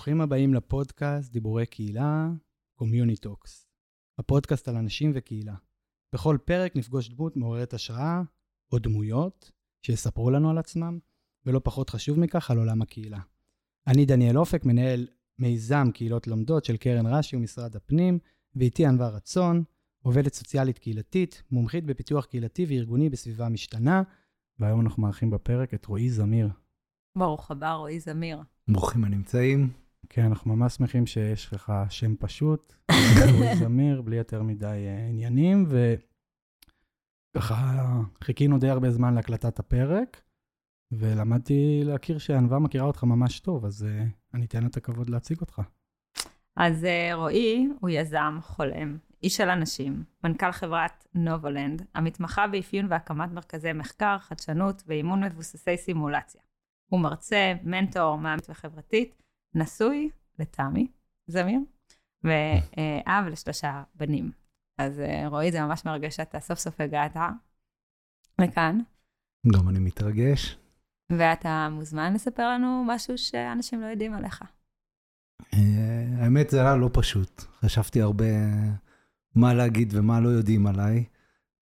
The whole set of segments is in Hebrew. ברוכים הבאים לפודקאסט דיבורי קהילה, Communi-talks. הפודקאסט על אנשים וקהילה. בכל פרק נפגוש דמות מעוררת השראה, או דמויות, שיספרו לנו על עצמם, ולא פחות חשוב מכך על עולם הקהילה. אני דניאל אופק, מנהל מיזם קהילות לומדות של קרן רשי ומשרד הפנים, ואיתי ענבר רצון, עובדת סוציאלית קהילתית, מומחית בפיתוח קהילתי וארגוני בסביבה משתנה, והיום אנחנו מארחים בפרק את רועי זמיר. ברוך הבא, רועי זמיר. ברוכים הנמצאים. כן, אנחנו ממש שמחים שיש לך שם פשוט, רועי זמיר, בלי יותר מדי עניינים, וככה חיכינו די הרבה זמן להקלטת הפרק, ולמדתי להכיר שענבה מכירה אותך ממש טוב, אז אני אתן את הכבוד להציג אותך. אז רועי הוא יזם חולם, איש של אנשים, מנכ"ל חברת נובולין, המתמחה באפיון והקמת מרכזי מחקר, חדשנות ואימון מבוססי סימולציה. הוא מרצה, מנטור, מאמנת וחברתית, נשוי לתמי זמיר, ואב לשלושה בנים. אז רועי, זה ממש מרגש שאתה סוף סוף הגעת לכאן. גם אני מתרגש. ואתה מוזמן לספר לנו משהו שאנשים לא יודעים עליך. האמת זה היה לא פשוט. חשבתי הרבה מה להגיד ומה לא יודעים עליי.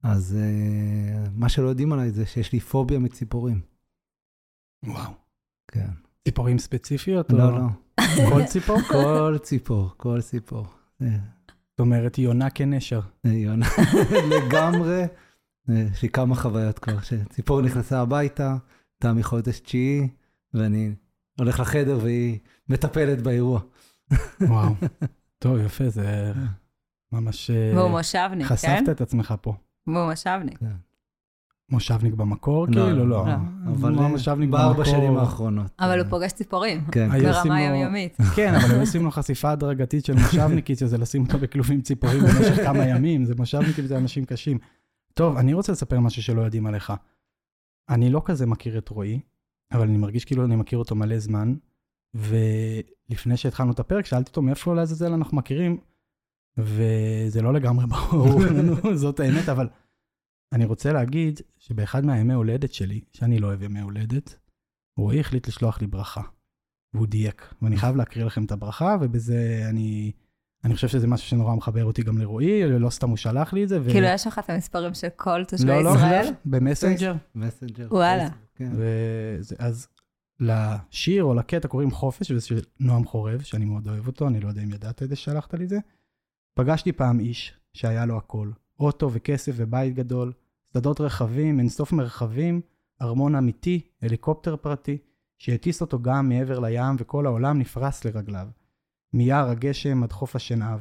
אז מה שלא יודעים עליי זה שיש לי פוביה מציפורים. וואו. כן. ציפורים ספציפיות? לא, לא. כל ציפור? כל ציפור, כל ציפור. זאת אומרת, יונה כנשר. יונה, לגמרי. יש לי כמה חוויות כבר, שציפור נכנסה הביתה, תמי חודש תשיעי, ואני הולך לחדר והיא מטפלת באירוע. וואו. טוב, יפה, זה ממש... והוא מושבניק, כן? חשפת את עצמך פה. והוא מושבניק. כן. מושבניק במקור, כאילו, לא. אבל מושבניק במקור. בארבע שנים האחרונות. אבל הוא פוגש ציפורים, ברמה יומיומית. כן, אבל הם עושים לו חשיפה הדרגתית של מושבניקית, שזה לשים אותו בכלובים ציפורים במשך כמה ימים, זה מושבניקים, זה אנשים קשים. טוב, אני רוצה לספר משהו שלא יודעים עליך. אני לא כזה מכיר את רועי, אבל אני מרגיש כאילו אני מכיר אותו מלא זמן, ולפני שהתחלנו את הפרק, שאלתי אותו מאיפה לעזאזל אנחנו מכירים, וזה לא לגמרי ברור לנו, זאת האמת, אבל אני רוצה להגיד שבאחד מהימי הולדת שלי, שאני לא אוהב ימי הולדת, רועי החליט לשלוח לי ברכה, והוא דייק, ואני חייב להקריא לכם את הברכה, ובזה אני חושב שזה משהו שנורא מחבר אותי גם לרועי, לא סתם הוא שלח לי את זה. כאילו יש לך את המספרים של כל תושבי ישראל? לא, לא, במסנג'ר. מסנג'ר. וואלה. אז לשיר או לקטע קוראים חופש, וזה של נועם חורב, שאני מאוד אוהב אותו, אני לא יודע אם ידעת את זה ששלחת לי את זה. פגשתי פעם איש שהיה לו הכל, אוטו וכסף ובית גדול, שדות רחבים, אינסוף מרחבים, ארמון אמיתי, הליקופטר פרטי, שהטיס אותו גם מעבר לים, וכל העולם נפרס לרגליו. מיער הגשם עד חוף השנהב.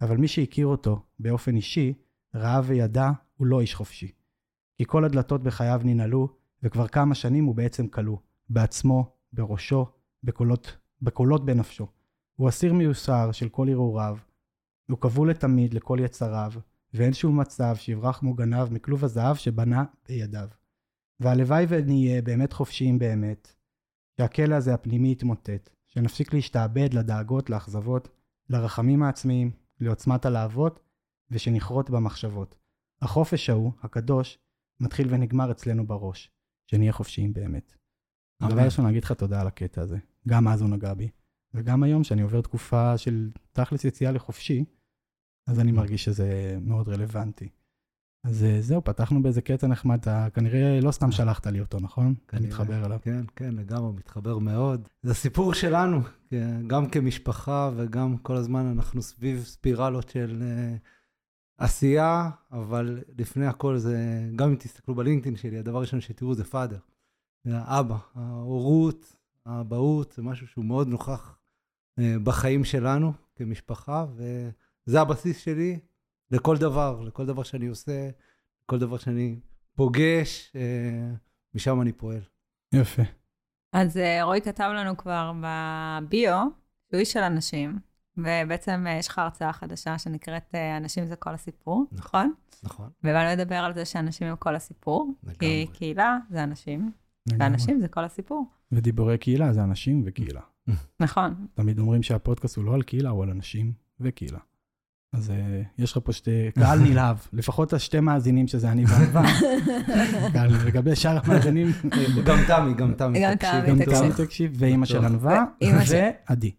אבל מי שהכיר אותו באופן אישי, ראה וידע, הוא לא איש חופשי. כי כל הדלתות בחייו ננעלו, וכבר כמה שנים הוא בעצם כלוא. בעצמו, בראשו, בקולות בנפשו. הוא אסיר מיוסר של כל ערעוריו. הוא כבול לתמיד לכל יצריו, ואין שום מצב שיברח מוגניו מכלוב הזהב שבנה בידיו. והלוואי ונהיה באמת חופשיים באמת, שהכלא הזה הפנימי יתמוטט, שנפסיק להשתעבד לדאגות, לאכזבות, לרחמים העצמיים, לעוצמת הלהבות, ושנחרות במחשבות. החופש ההוא, הקדוש, מתחיל ונגמר אצלנו בראש, שנהיה חופשיים באמת. אבל יש לנו להגיד לך תודה על הקטע הזה, גם אז הוא נגע בי, וגם היום שאני עובר תקופה של תכלס יציאה לחופשי, אז אני מרגיש שזה מאוד רלוונטי. אז זהו, פתחנו באיזה קטע נחמד, כנראה לא סתם שלחת לי אותו, נכון? אתה מתחבר אליו. כן, כן, לגמרי, מתחבר מאוד. זה הסיפור שלנו, גם כמשפחה וגם כל הזמן אנחנו סביב ספירלות של עשייה, אבל לפני הכל זה, גם אם תסתכלו בלינקדאין שלי, הדבר הראשון שתראו זה פאדר. האבא, ההורות, האבהות, זה משהו שהוא מאוד נוכח בחיים שלנו כמשפחה, וזה הבסיס שלי. לכל דבר שאני עושה, לכל דבר שאני פוגש, משם אני פועל. יפה. אז רועי כתב לנו כבר בביו, שהוא איש של אנשים, ובעצם יש לך הרצאה חדשה שנקראת אנשים זה כל הסיפור, נכון? נכון. ובאנו לדבר על זה שאנשים הם כל הסיפור, כי קהילה זה אנשים, ואנשים זה כל הסיפור. ודיבורי קהילה זה אנשים וקהילה. נכון. תמיד אומרים שהפודקאסט הוא לא על קהילה, הוא על אנשים וקהילה. אז יש לך פה קהל נלהב, לפחות השתי מאזינים שזה אני וענבה. לגבי שאר המאזינים... גם תמי, תקשיב. ואמא של ענבה ועדי.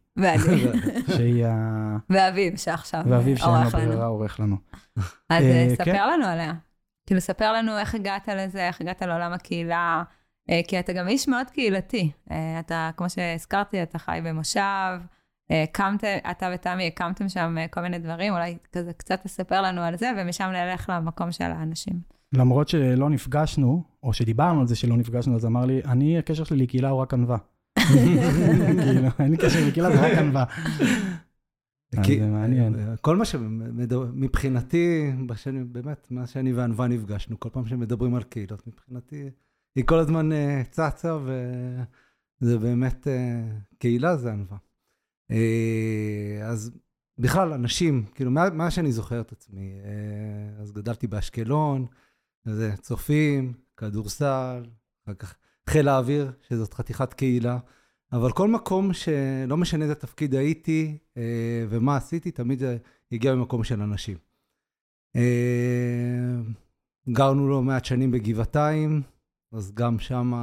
ואביב, שעכשיו עורך לנו. אז ספר לנו עליה. כאילו, ספר לנו איך הגעת לזה, איך הגעת לעולם הקהילה, כי אתה גם איש מאוד קהילתי. אתה, כמו שהזכרתי, אתה חי במושב, אתה ותמי הקמתם שם כל מיני דברים, אולי כזה קצת תספר לנו על זה, ומשם נלך למקום של האנשים. למרות שלא נפגשנו, או שדיברנו על זה שלא נפגשנו, אז אמר לי, אני, הקשר שלי לקהילה הוא רק ענווה. כאילו, אין לי קשר לקהילה, זה רק ענווה. כל מה שמבחינתי, באמת, מה שאני וענווה נפגשנו, כל פעם שמדברים על קהילות, מבחינתי, היא כל הזמן צצה, וזה באמת, קהילה זה ענווה. אז בכלל, אנשים, כאילו, מה שאני זוכר את עצמי, אז גדלתי באשקלון, זה צופים, כדורסל, אחר כך חיל האוויר, שזאת חתיכת קהילה, אבל כל מקום שלא משנה את התפקיד הייתי ומה עשיתי, תמיד זה הגיע ממקום של אנשים. גרנו לו מעט שנים בגבעתיים, אז גם שם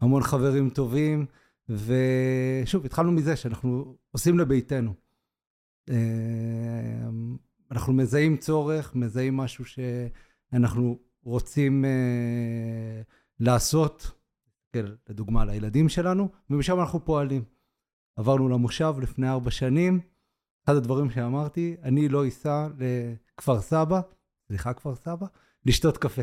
המון חברים טובים, ושוב, התחלנו מזה שאנחנו עושים לביתנו. אנחנו מזהים צורך, מזהים משהו שאנחנו רוצים לעשות, לדוגמה לילדים שלנו, ומשם אנחנו פועלים. עברנו למושב לפני 4 שנים, אחד הדברים שאמרתי, אני לא אסע לכפר סבא, לשתות קפה.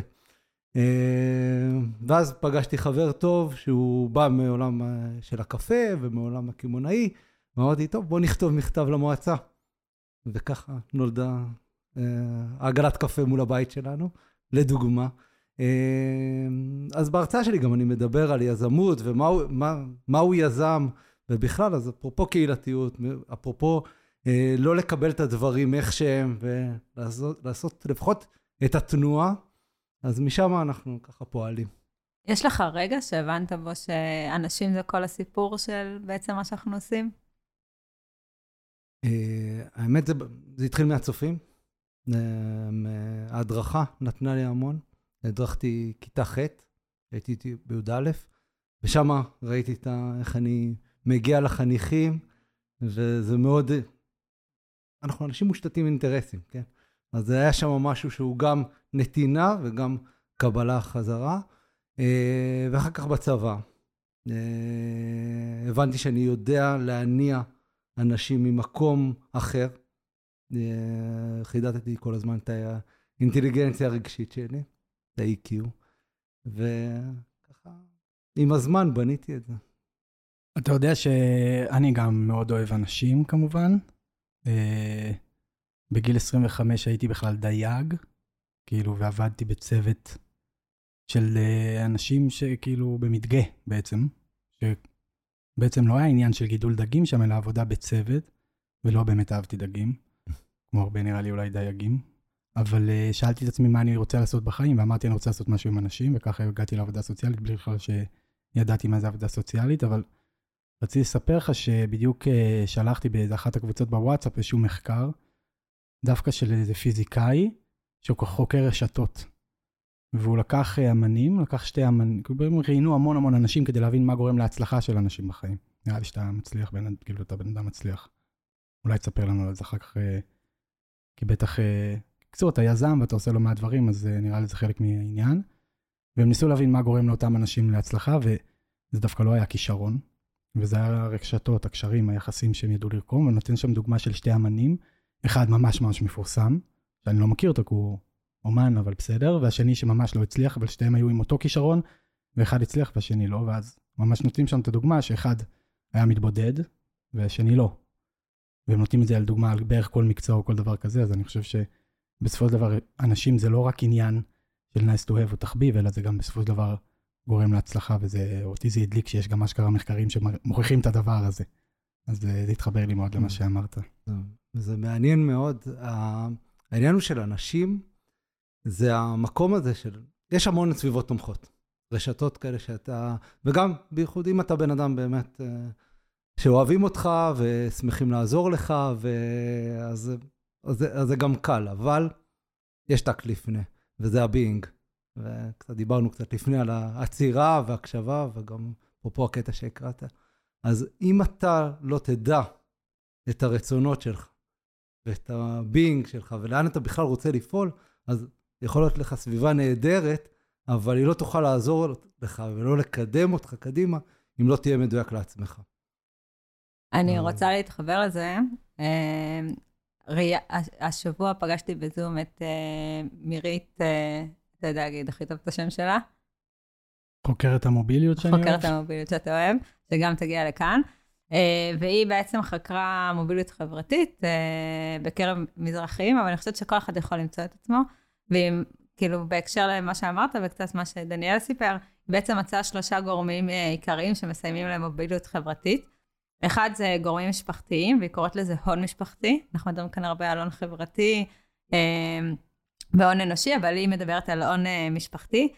ואז פגשתי חבר טוב שהוא בא מעולם של הקפה ומעולם הקימונאי, ואמרתי, טוב, בוא נכתוב מכתב למועצה. וככה נולדה עגלת קפה מול הבית שלנו, לדוגמה. אז בהרצאה שלי גם אני מדבר על יזמות ומה הוא יזם, ובכלל, אז אפרופו קהילתיות, אפרופו לא לקבל את הדברים איך שהם, ולעשות לפחות את התנועה, אז משם אנחנו ככה פועלים. יש לך רגע שהבנת בו שאנשים זה כל הסיפור של בעצם מה שאנחנו עושים? האמת, זה התחיל מהצופים. ההדרכה נתנה לי המון. הדרכתי כיתה ח', הייתי בי"א, ושם ראיתי איך אני מגיע לחניכים, וזה מאוד... אנחנו אנשים מושתתים אינטרסים, כן? אז זה היה שם משהו שהוא גם נתינה וגם קבלה חזרה, ואחר כך בצבא. הבנתי שאני יודע להניע אנשים ממקום אחר. חידדתי כל הזמן את האינטליגנציה הרגשית שלי. את ה-EQ, וככה, עם הזמן בניתי את זה. אתה יודע שאני גם מאוד אוהב אנשים, כמובן. בגיל 25 הייתי בכלל דייג, כאילו, ועבדתי בצוות של אנשים שכאילו במדגה, בעצם. שבעצם לא היה עניין של גידול דגים שם, אלא עבודה בצוות, ולא באמת אהבתי דגים, כמו הרבה נראה לי אולי דייגים. אבל שאלתי את עצמי מה אני רוצה לעשות בחיים, ואמרתי אני רוצה לעשות משהו עם אנשים, וככה הגעתי לעבודה סוציאלית, בלי בכלל שידעתי מה זה עבודה סוציאלית, אבל רציתי לספר לך שבדיוק שלחתי באחת הקבוצות בוואטסאפ איזשהו מחקר, דווקא של איזה פיזיקאי, שהוא חוקר רשתות, והוא לקח אמנים, לקח 2 אמנים, ראינו המון אנשים כדי להבין מה גורם להצלחה של אנשים בחיים. נראה לי שאתה מצליח, כאילו אתה בן אדם מצליח. אולי תספר לנו על זה אחר כך, כי בטח... קצור, אתה יזם ואתה עושה לו מהדברים, אז נראה לי זה חלק מהעניין. והם ניסו להבין מה גורם לאותם אנשים להצלחה, וזה דווקא לא היה כישרון, וזה היה רשתות, הקשרים, היחסים שהם ידעו לרקום, ונותן שם דוגמה של 2 אמנים, אחד ממש מפורסם, שאני לא מכיר אותו כי הוא אומן, אבל בסדר, והשני שממש לא הצליח, אבל 2 היו עם אותו כישרון, ואחד הצליח והשני לא, ואז ממש נותנים שם את הדוגמה שאחד היה מתבודד, והשני לא. והם נותנים את זה על דוגמה, על בערך כל מקצוע או כל דבר כזה, אז אני חושב בסופו של דבר, אנשים זה לא רק עניין של nice to have או תחביב, אלא זה גם בסופו של דבר גורם להצלחה, ואותי זה הדליק שיש גם אשכרה מחקרים שמוכיחים את הדבר הזה. אז זה התחבר לי מאוד למה שאמרת. זה מעניין מאוד. העניין הוא של אנשים, זה המקום הזה של... יש המון סביבות תומכות. רשתות כאלה שאתה... וגם בייחוד אם אתה בן אדם באמת שאוהבים אותך ושמחים לעזור לך, ואז... אז זה גם קל, אבל יש תק לפני, וזה הביינג. ודיברנו קצת לפני על העצירה והקשבה, וגם פה הקטע שהקראת. אז אם אתה לא תדע את הרצונות שלך, ואת הביינג שלך, ולאן אתה בכלל רוצה לפעול, אז יכול להיות לך סביבה נהדרת, אבל היא לא תוכל לעזור לך, ולא לקדם אותך קדימה, אם לא תהיה מדויק לעצמך. אני רוצה להתחבר לזה. השבוע פגשתי בזום את מירית, אתה יודע להגיד הכי טוב את השם שלה? חוקרת המוביליות שאני אוהב. חוקרת המוביליות שאתה אוהב, שגם תגיע לכאן. והיא בעצם חקרה מוביליות חברתית בקרב מזרחיים, אבל אני חושבת שכל אחד יכול למצוא את עצמו. וכאילו בהקשר למה שאמרת וקצת מה שדניאל סיפר, בעצם מצאה 3 גורמים עיקריים שמסיימים למוביליות חברתית. אחד זה גורמים משפחתיים, והיא קוראת לזה הון משפחתי. אנחנו מדברים כאן הרבה על הון חברתי והון אנושי, אבל היא מדברת על הון משפחתי,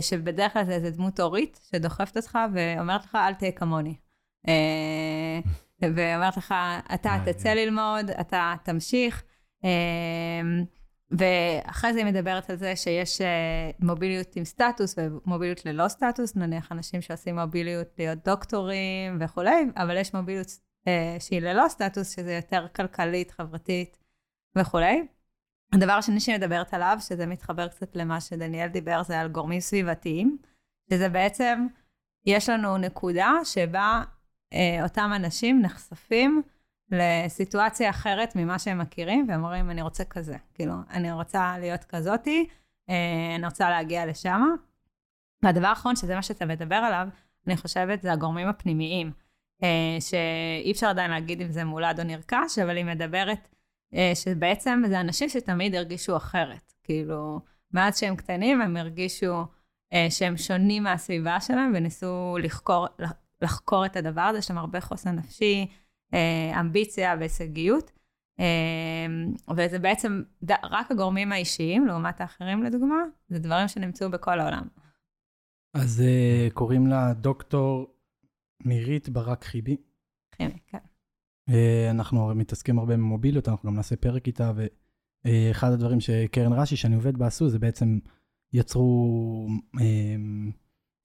שבדרך כלל זה דמות הורית שדוחפת אותך ואומרת לך, אל תהיה כמוני. ואומרת לך, אתה תצא ללמוד, אתה תמשיך. ואחרי זה היא מדברת על זה שיש מוביליות עם סטטוס ומוביליות ללא סטטוס, נניח אנשים שעושים מוביליות להיות דוקטורים וכו', אבל יש מוביליות שהיא ללא סטטוס, שזה יותר כלכלית, חברתית וכו'. הדבר השני שאני מדברת עליו, שזה מתחבר קצת למה שדניאל דיבר, זה על גורמים סביבתיים, שזה בעצם, יש לנו נקודה שבה אותם אנשים נחשפים לסיטואציה אחרת ממה שהם מכירים, והם אומרים, אני רוצה כזה, כאילו, אני רוצה להיות כזאתי, אני רוצה להגיע לשם. והדבר האחרון, שזה מה שאתה מדבר עליו, אני חושבת, זה הגורמים הפנימיים, שאי אפשר עדיין להגיד אם זה מולד או נרכש, אבל היא מדברת, שבעצם זה אנשים שתמיד הרגישו אחרת, כאילו, מאז שהם קטנים, הם הרגישו שהם שונים מהסביבה שלהם, וניסו לחקור את הדבר הזה, יש להם הרבה חוסן נפשי, אמביציה והישגיות, וזה בעצם רק הגורמים האישיים, לעומת האחרים לדוגמה, זה דברים שנמצאו בכל העולם. אז קוראים לה דוקטור מירית ברק חימי. חימי, כן. אנחנו מתעסקים הרבה במוביליות, אנחנו גם נעשה פרק איתה, ואחד הדברים שקרן רשי, שאני עובד בעשו, זה בעצם יצרו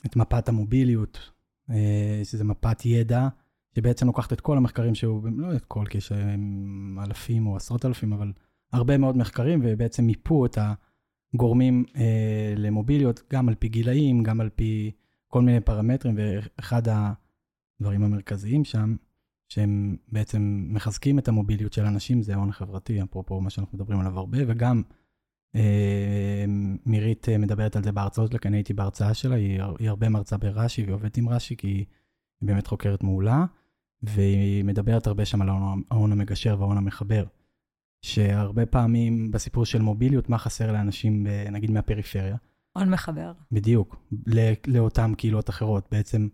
את מפת המוביליות, שזה מפת ידע, שבעצם לוקחת את כל המחקרים שהוא, לא את כל, כי שהם אלפים או עשרות אלפים, אבל הרבה מאוד מחקרים, ובעצם מיפו את הגורמים למוביליות, גם על פי גילאים, גם על פי כל מיני פרמטרים, ואחד הדברים המרכזיים שם, שהם בעצם מחזקים את המוביליות של אנשים, זה ההון החברתי, אפרופו מה שאנחנו מדברים עליו הרבה, וגם מירית מדברת על זה בהרצאות, לכן הייתי בהרצאה שלה, היא הרבה מרצה ברש"י, והיא עובדת עם רש"י, כי היא באמת חוקרת מעולה, והיא מדברת הרבה שם על ההון המגשר וההון המחבר, שהרבה פעמים בסיפור של מוביליות, מה חסר לאנשים, נגיד מהפריפריה? הון מחבר. בדיוק, לאותם קהילות אחרות, בעצם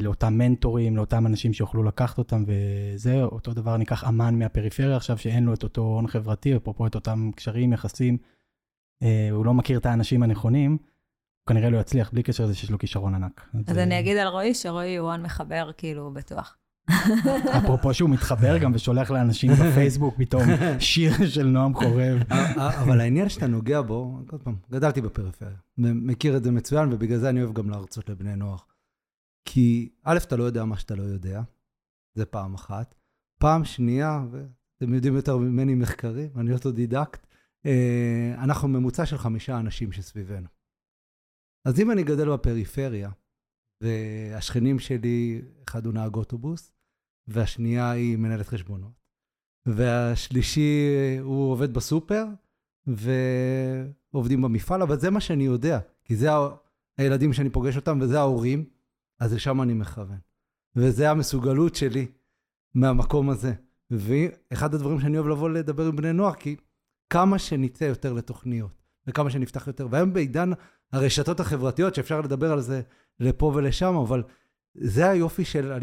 לאותם מנטורים, לאותם אנשים שיוכלו לקחת אותם, וזה אותו דבר, ניקח אמן מהפריפריה עכשיו, שאין לו את אותו הון חברתי, אפרופו את אותם קשרים, יחסים, הוא לא מכיר את האנשים הנכונים, כנראה לא יצליח, בלי קשר לזה שיש לו כישרון ענק. אז אני אגיד על רועי, שרועי הוא הון מחבר, כאילו, בטוח. אפרופו שהוא מתחבר גם, ושולח לאנשים בפייסבוק, פתאום שיר של נועם חורב. אבל העניין שאתה נוגע בו, עוד פעם, גדלתי בפריפריה, מכיר את זה מצוין, ובגלל זה אני אוהב גם להרצות לבני נוער. כי א', אתה לא יודע מה שאתה לא יודע, זה פעם אחת. פעם שנייה, ואתם יודעים יותר ממני מחקרים, אני אוטודידקט, אנחנו ממוצע של 5 אנשים שסביבנו. אז אם אני גדל בפריפריה, והשכנים שלי, אחד הוא נהג אוטובוס, והשנייה היא מנהלת חשבונות, והשלישי הוא עובד בסופר, ועובדים במפעל, אבל זה מה שאני יודע, כי זה הילדים שאני פוגש אותם, וזה ההורים, אז לשם אני מכוון. וזה המסוגלות שלי מהמקום הזה. ואחד הדברים שאני אוהב לבוא לדבר עם בני נוער, כי כמה שניצא יותר לתוכניות, וכמה שנפתח יותר, והם בעידן הרשתות החברתיות, שאפשר לדבר על זה לפה ולשם, אבל זה היופי של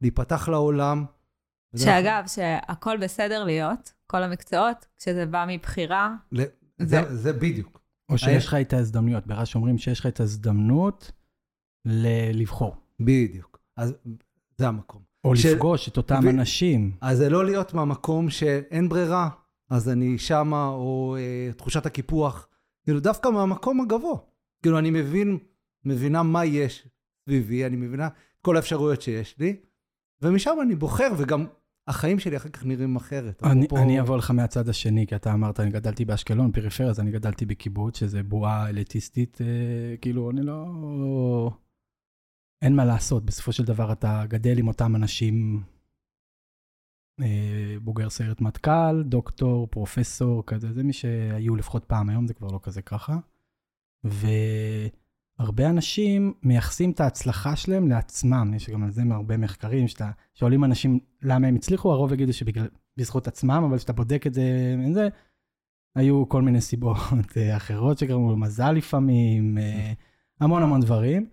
להיפתח לעולם. שאגב, שהכל בסדר להיות, כל המקצועות, כשזה בא מבחירה. זה בדיוק. או שיש לך את ההזדמנויות, ברש אומרים שיש לך את ההזדמנות, לבחור. בדיוק. אז זה המקום. או לפגוש את אותם אנשים. אז זה לא להיות מהמקום שאין ברירה, אז אני שמה, או תחושת הקיפוח, כאילו דווקא מהמקום הגבוה. כאילו אני מבינה מה יש סביבי, אני מבינה כל האפשרויות שיש לי, ומשם אני בוחר, וגם החיים שלי אחר כך נראים אחרת. אני אבוא לך מהצד השני, כי אתה אמרת, אני גדלתי באשקלון, פריפריה, אז אני גדלתי בקיבוץ, שזה בועה אליטיסטית, כאילו, אני לא... אין מה לעשות, בסופו של דבר אתה גדל עם אותם אנשים, בוגר סיירת מטכ"ל, דוקטור, פרופסור, כזה, זה מי שהיו לפחות פעם היום, זה כבר לא כזה ככה, והרבה אנשים מייחסים את ההצלחה שלהם לעצמם, יש גם על זה מהרבה מחקרים, שואלים אנשים למה הם הצליחו, הרוב יגידו שבזכות עצמם, אבל כשאתה בודק את זה, היו כל מיני סיבות אחרות שקרמו למזל לפעמים, המון המון דברים,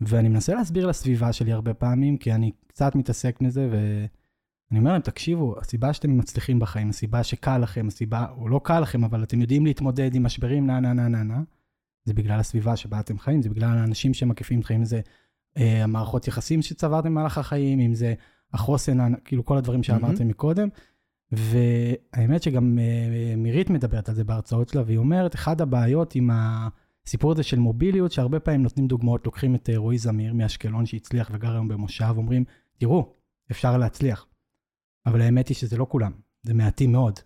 ואני מנסה להסביר לסביבה שלי הרבה פעמים, כי אני קצת מתעסק מזה, ואני אומר להם, תקשיבו, הסיבה שאתם מצליחים בחיים, הסיבה שקל לכם, הסיבה, או לא קל לכם, אבל אתם יודעים להתמודד עם משברים, נה, נה, נה, נה, נה. זה בגלל הסביבה שבה אתם חיים, זה בגלל האנשים שמקיפים אתכם, אם זה המערכות יחסים שצברתם במהלך החיים, אם זה החוסן, כאילו כל הדברים שאמרתם מקודם, והאמת שגם מירית מדברת על זה בהרצאות שלה, והיא אומרת, אחד הבעיות עם הסיפור הזה של מוביליות, שהרבה פעמים נותנים דוגמאות, לוקחים את רועי זמיר מאשקלון שהצליח וגר היום במושב, אומרים, תראו, אפשר להצליח, אבל האמת היא שזה לא כולם, זה מעטים מאוד,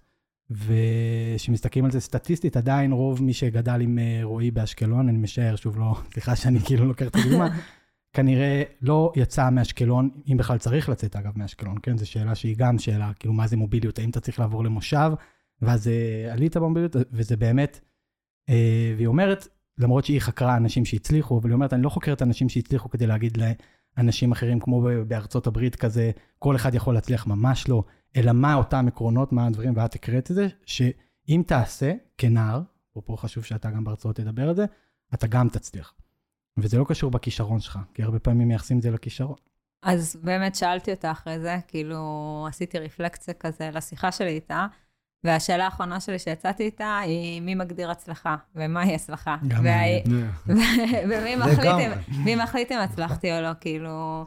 ושמסתכלים על זה סטטיסטית, עדיין רוב מי שגדל עם רועי באשקלון, אני משער, שוב לא, סליחה שאני כאילו לוקח את הדוגמה, כנראה לא יצא מאשקלון, אם בכלל צריך לצאת אגב מאשקלון, כן, זו שאלה שהיא גם שאלה, כאילו מה זה מוביליות, האם אתה צריך לעבור למושב, ואז עלית במוביליות, וזה באמת, והיא אומרת, למרות שהיא חקרה אנשים שהצליחו, אבל היא אומרת, אני לא חוקרת אנשים שהצליחו כדי להגיד לאנשים אחרים, כמו בארצות הברית כזה, כל אחד יכול להצליח, ממש לא, אלא מה אותם עקרונות, מה הדברים, ואת הקראת את זה, שאם תעשה, כנער, ופה חשוב שאתה גם בהרצאות תדבר על זה, אתה גם תצליח. וזה לא קשור בכישרון שלך, כי הרבה פעמים מייחסים את זה לכישרון. אז באמת שאלתי אותה אחרי זה, כאילו עשיתי רפלקציה כזה לשיחה שלי איתה, והשאלה האחרונה שלי שיצאתי איתה, היא מי מגדיר הצלחה, ומה היא הצלחה. ומי מחליט אם הצלחתי או לא, כאילו...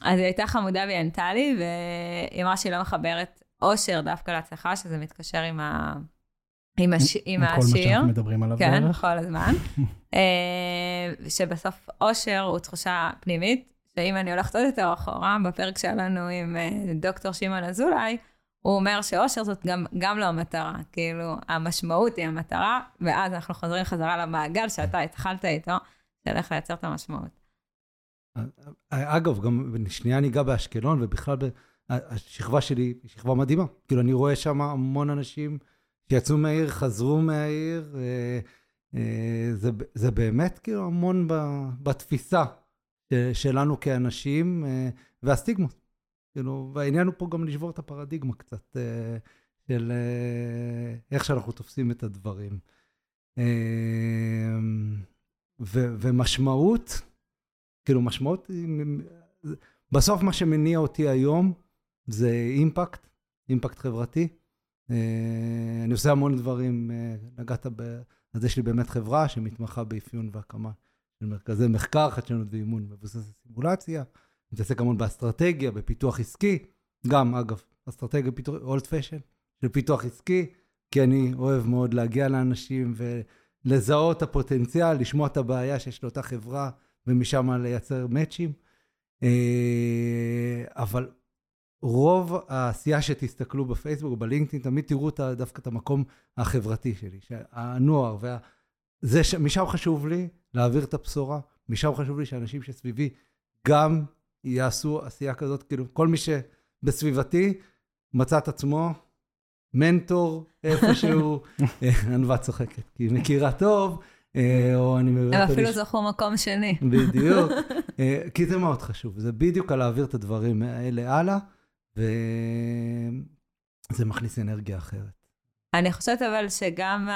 אז היא הייתה חמודה והיא ענתה לי, והיא אמרה שהיא לא מחברת אושר דווקא להצלחה, שזה מתקשר עם השיר. עם כל מה שאנחנו מדברים עליו. כן, כל הזמן. שבסוף אושר הוא תחושה פנימית, שאם אני הולכת עוד יותר אחורה, בפרק שלנו עם דוקטור שמעון אזולאי, הוא אומר שאושר זאת גם לא המטרה, כאילו המשמעות היא המטרה, ואז אנחנו חוזרים חזרה למעגל שאתה התחלת איתו, שתלך לייצר את המשמעות. אגב, גם שנייה ניגע באשקלון, ובכלל השכבה שלי היא שכבה מדהימה. כאילו אני רואה שם המון אנשים שיצאו מהעיר, חזרו מהעיר, זה באמת כאילו המון בתפיסה שלנו כאנשים, והסטיגמות. כאילו, והעניין הוא פה גם לשבור את הפרדיגמה קצת, של איך שאנחנו תופסים את הדברים. ומשמעות, כאילו משמעות, בסוף מה שמניע אותי היום זה אימפקט, אימפקט חברתי. אני עושה המון דברים, נגעת אז יש לי באמת חברה שמתמחה באפיון והקמה של מרכזי מחקר, חדשנות ואימון, מבוסס סימולציה, אני מתעסק המון באסטרטגיה, בפיתוח עסקי, גם אגב, אסטרטגיה, אולד פשן, של פיתוח עסקי, כי אני אוהב מאוד להגיע לאנשים ולזהות הפוטנציאל, לשמוע את הבעיה שיש לאותה חברה, ומשם לייצר מאצ'ים, אבל רוב העשייה שתסתכלו בפייסבוק או בלינקדאין, תמיד תראו דווקא את המקום החברתי שלי, הנוער, משם חשוב לי להעביר את הבשורה, משם חשוב לי שאנשים שסביבי גם יעשו עשייה כזאת, כאילו כל מי שבסביבתי מצא את עצמו, מנטור איפשהו, ענבה צוחקת, כי מכירה טוב, הם אפילו זכו מקום שני. בדיוק, כי זה מאוד חשוב, זה בדיוק על להעביר את הדברים האלה הלאה, וזה מכניס אנרגיה אחרת. אני חושבת אבל שגם,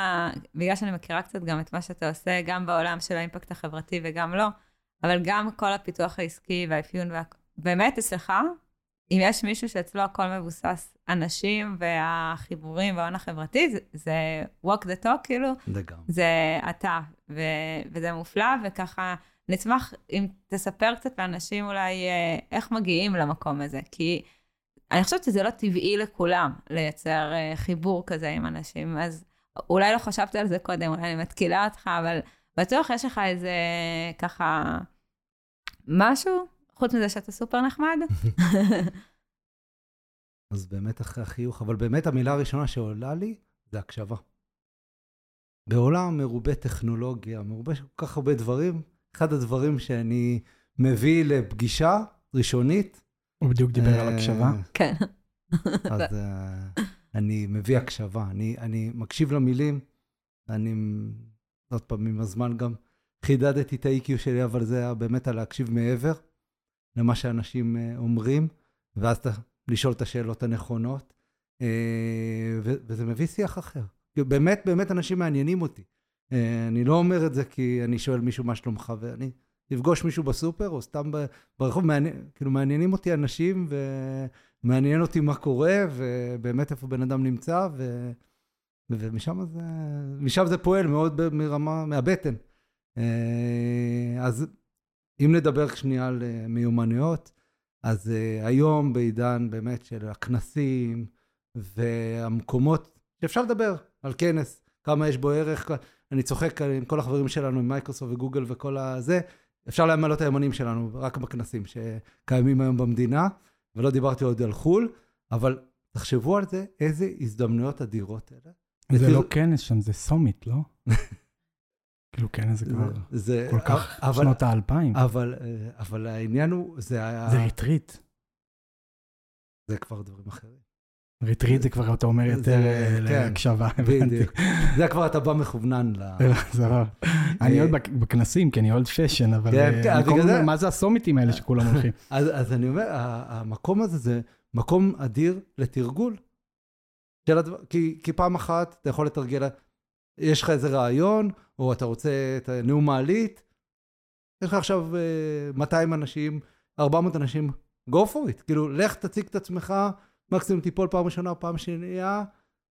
בגלל שאני מכירה קצת גם את מה שאתה עושה, גם בעולם של האימפקט החברתי וגם לא, אבל גם כל הפיתוח העסקי והאפיון, באמת אצלך, אם יש מישהו שאצלו הכל מבוסס אנשים והחיבורים והעון החברתי, זה walk the talk, כאילו. זה גם. זה אתה, וזה מופלא, וככה נצמח, אם תספר קצת לאנשים אולי איך מגיעים למקום הזה, כי אני חושבת שזה לא טבעי לכולם לייצר חיבור כזה עם אנשים, אז אולי לא חשבת על זה קודם, אולי אני מתקילה אותך, אבל בטוח יש לך איזה ככה משהו, חוץ מזה שאתה סופר נחמד. אז באמת אחרי החיוך, אבל באמת המילה הראשונה שעולה לי זה הקשבה. בעולם מרובה טכנולוגיה, מרובה כל כך הרבה דברים, אחד הדברים שאני מביא לפגישה ראשונית. הוא בדיוק דיבר על הקשבה. כן. אז אני מביא הקשבה, אני מקשיב למילים, אני עוד פעם עם הזמן גם חידדתי את ה-IQ שלי, אבל זה היה באמת על להקשיב מעבר למה שאנשים אומרים, ואז אתה לשאול את השאלות הנכונות, וזה מביא שיח אחר. באמת, באמת אנשים מעניינים אותי. אני לא אומר את זה כי אני שואל מישהו מה שלומך, ואני לפגוש מישהו בסופר, או סתם ברחוב, כאילו מעניינים אותי אנשים, ומעניין אותי מה קורה, ובאמת איפה בן אדם נמצא, ומשם זה פועל מאוד מרמה, מהבטן. אז אם נדבר שנייה על מיומנויות, אז היום בעידן באמת של הכנסים והמקומות שאפשר לדבר על כנס, כמה יש בו ערך, אני צוחק עם כל החברים שלנו, עם מייקרוסופט וגוגל וכל הזה, אפשר להמלא את הימנים שלנו רק בכנסים שקיימים היום במדינה, ולא דיברתי עוד על חול, אבל תחשבו על זה, איזה הזדמנויות אדירות אלה. זה לא כנס שם, זה סומית, לא? כאילו כנס זה כבר כל כך שנות ה-2000. אבל העניין הוא, זה היה... זה ריטריט. זה כבר דברים אחרים. ריטריט זה כבר, אתה אומר יותר להקשבה. בדיוק. זה כבר, אתה בא מכוונן ל... אני עוד בכנסים, כי אני עוד פשן, אבל... מה זה הסומיטים האלה שכולם הולכים? אז אני אומר, המקום הזה זה מקום אדיר לתרגול. כי פעם אחת אתה יכול לתרגל... יש לך איזה רעיון, או אתה רוצה את הנאום מעלית, יש לך עכשיו 200 אנשים, 400 אנשים, go for it. כאילו, לך תציג את עצמך, מקסימום תיפול פעם ראשונה, פעם שנייה,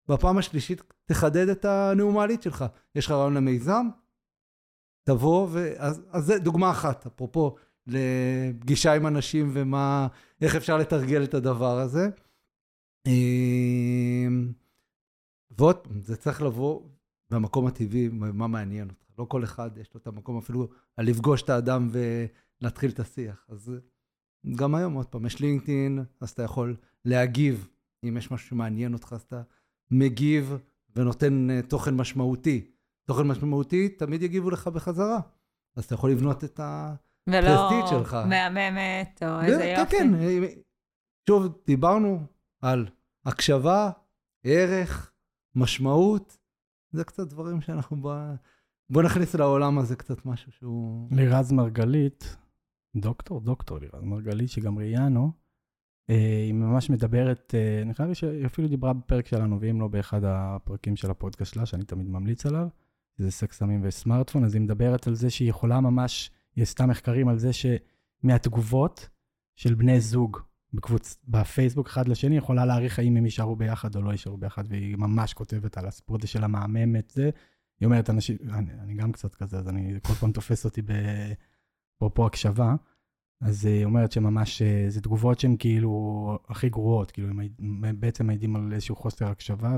בפעם השלישית תחדד את הנאום מעלית שלך. יש לך רעיון למיזם, תבוא, אז זה דוגמה אחת, אפרופו, לפגישה עם אנשים, ומה, איך אפשר לתרגל את הדבר הזה. ועוד, זה צריך לבוא, והמקום הטבעי, מה מעניין אותך? לא כל אחד יש לו את המקום אפילו על לפגוש את האדם ולהתחיל את השיח. אז גם היום, עוד פעם, יש לינקדאין, אז אתה יכול להגיב. אם יש משהו שמעניין אותך, אז אתה מגיב ונותן תוכן משמעותי. תוכן משמעותי תמיד יגיבו לך בחזרה. אז אתה יכול לבנות את הפרסטיג' שלך. ולא מהממת או איזה יופי. כן, כן. שוב, דיברנו על הקשבה, ערך, משמעות, זה קצת דברים שאנחנו בוא נכניס לעולם הזה קצת משהו שהוא... לירז מרגלית, דוקטור לירז מרגלית, שגם ראיינו, היא ממש מדברת, אני חושב שהיא אפילו דיברה בפרק שלנו, ואם לא באחד הפרקים של הפודקאסט שלה, שאני תמיד ממליץ עליו, זה סקס, סמים וסמארטפון, אז היא מדברת על זה שהיא יכולה ממש, היא עשתה מחקרים על זה שמהתגובות של בני זוג, בפייסבוק אחד לשני, יכולה להעריך האם הם יישארו ביחד או לא יישארו ביחד, והיא ממש כותבת על הספורט של המאממת, זה, היא אומרת, אני גם קצת כזה, אז אני כל פעם תופס אותי בפרופו הקשבה, אז היא אומרת שממש, זה תגובות שהן כאילו הכי גרועות, כאילו הם בעצם מעידים על איזשהו חוסר הקשבה,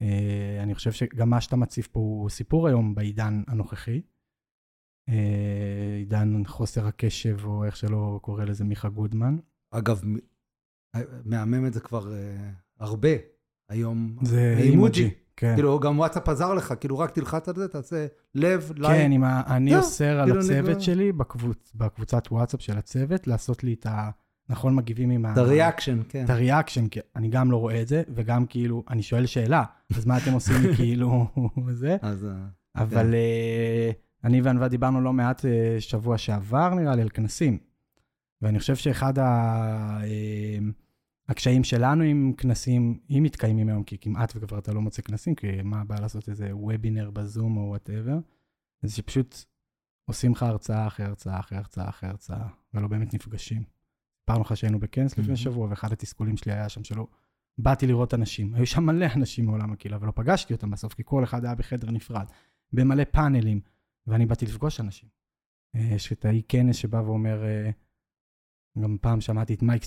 ואני חושב שגם מה שאתה מציף פה הוא סיפור היום בעידן הנוכחי, עידן חוסר הקשב, או איך שלא קורא לזה מיכה גודמן, אגב, מהממת זה כבר הרבה היום. זה אימוג'י. כאילו, גם וואטסאפ עזר לך, כאילו, רק תלחץ על זה, תעשה לב, לייק. כן, אני אוסר על הצוות שלי, בקבוצת וואטסאפ של הצוות, לעשות לי את ה... נכון, מגיבים עם ה... את הריאקשן, כן. את הריאקשן, כי אני גם לא רואה את זה, וגם כאילו, אני שואל שאלה, אז מה אתם עושים לי כאילו זה? אבל אני וענבה דיברנו לא מעט שבוע שעבר, נראה לי, על כנסים. ואני חושב שאחד הקשיים שלנו עם כנסים, אם מתקיימים היום, כי כמעט וכבר אתה לא מוצא כנסים, כי מה בא לעשות איזה וובינר בזום או whatever, זה שפשוט עושים לך הרצאה אחרי הרצאה אחרי הרצאה אחרי הרצאה, ולא באמת נפגשים. פעם אחת שהיינו בכנס לפני שבוע, ואחד התסכולים שלי היה שם שלא, באתי לראות אנשים, היו שם מלא אנשים מעולם הקהילה, ולא פגשתי אותם בסוף, כי כל אחד היה בחדר נפרד, במלא פאנלים, ואני באתי לפגוש אנשים. יש את הכנס שבא ואומר, גם פעם שמעתי את מייק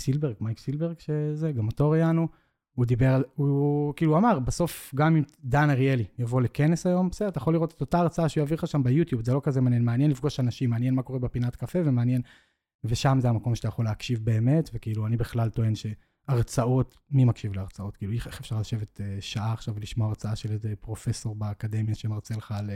סילברג שזה, גם אותו ראיינו, הוא דיבר, הוא כאילו אמר, בסוף גם אם דן אריאלי יבוא לכנס היום, בסדר, אתה יכול לראות את אותה הרצאה שהוא יעביר לך שם ביוטיוב, זה לא כזה מעניין, מעניין לפגוש אנשים, מעניין מה קורה בפינת קפה ומעניין, ושם זה המקום שאתה יכול להקשיב באמת, וכאילו אני בכלל טוען הרצאות, מי מקשיב להרצאות? כאילו, איך אפשר לשבת שעה עכשיו ולשמוע הרצאה של איזה פרופסור באקדמיה שמרצה לך על,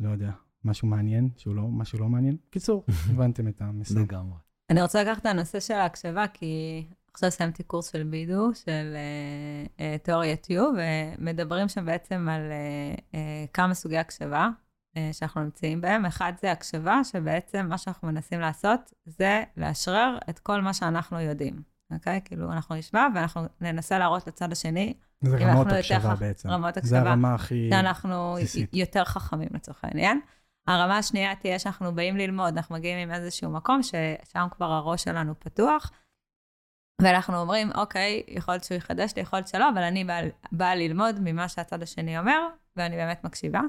לא יודע, משהו מעניין, משהו לא מעניין? קיצור, הבנתם את המסע. לגמרי. אני רוצה לקחת את הנושא של ההקשבה, כי עכשיו סיימתי קורס של בידו, של תיאוריית יו, ומדברים שם בעצם על כמה סוגי הקשבה שאנחנו נמצאים בהם. אחד זה הקשבה, שבעצם מה שאנחנו מנסים לעשות, זה לאשרר את כל מה שאנחנו יודעים. אוקיי? כאילו אנחנו נשמע, ואנחנו ננסה להראות לצד השני. זה רמות הקשבה בעצם. רמות הקשבה. זה הרמה הכי... אנחנו יותר חכמים לצורך העניין. הרמה השנייה תהיה שאנחנו באים ללמוד, אנחנו מגיעים עם איזשהו מקום, ששם כבר הראש שלנו פתוח, ואנחנו אומרים, אוקיי, יכול להיות שהוא יחדש לי, יכול להיות שלא, אבל אני באה ללמוד ממה שהצד השני אומר, ואני באמת מקשיבה.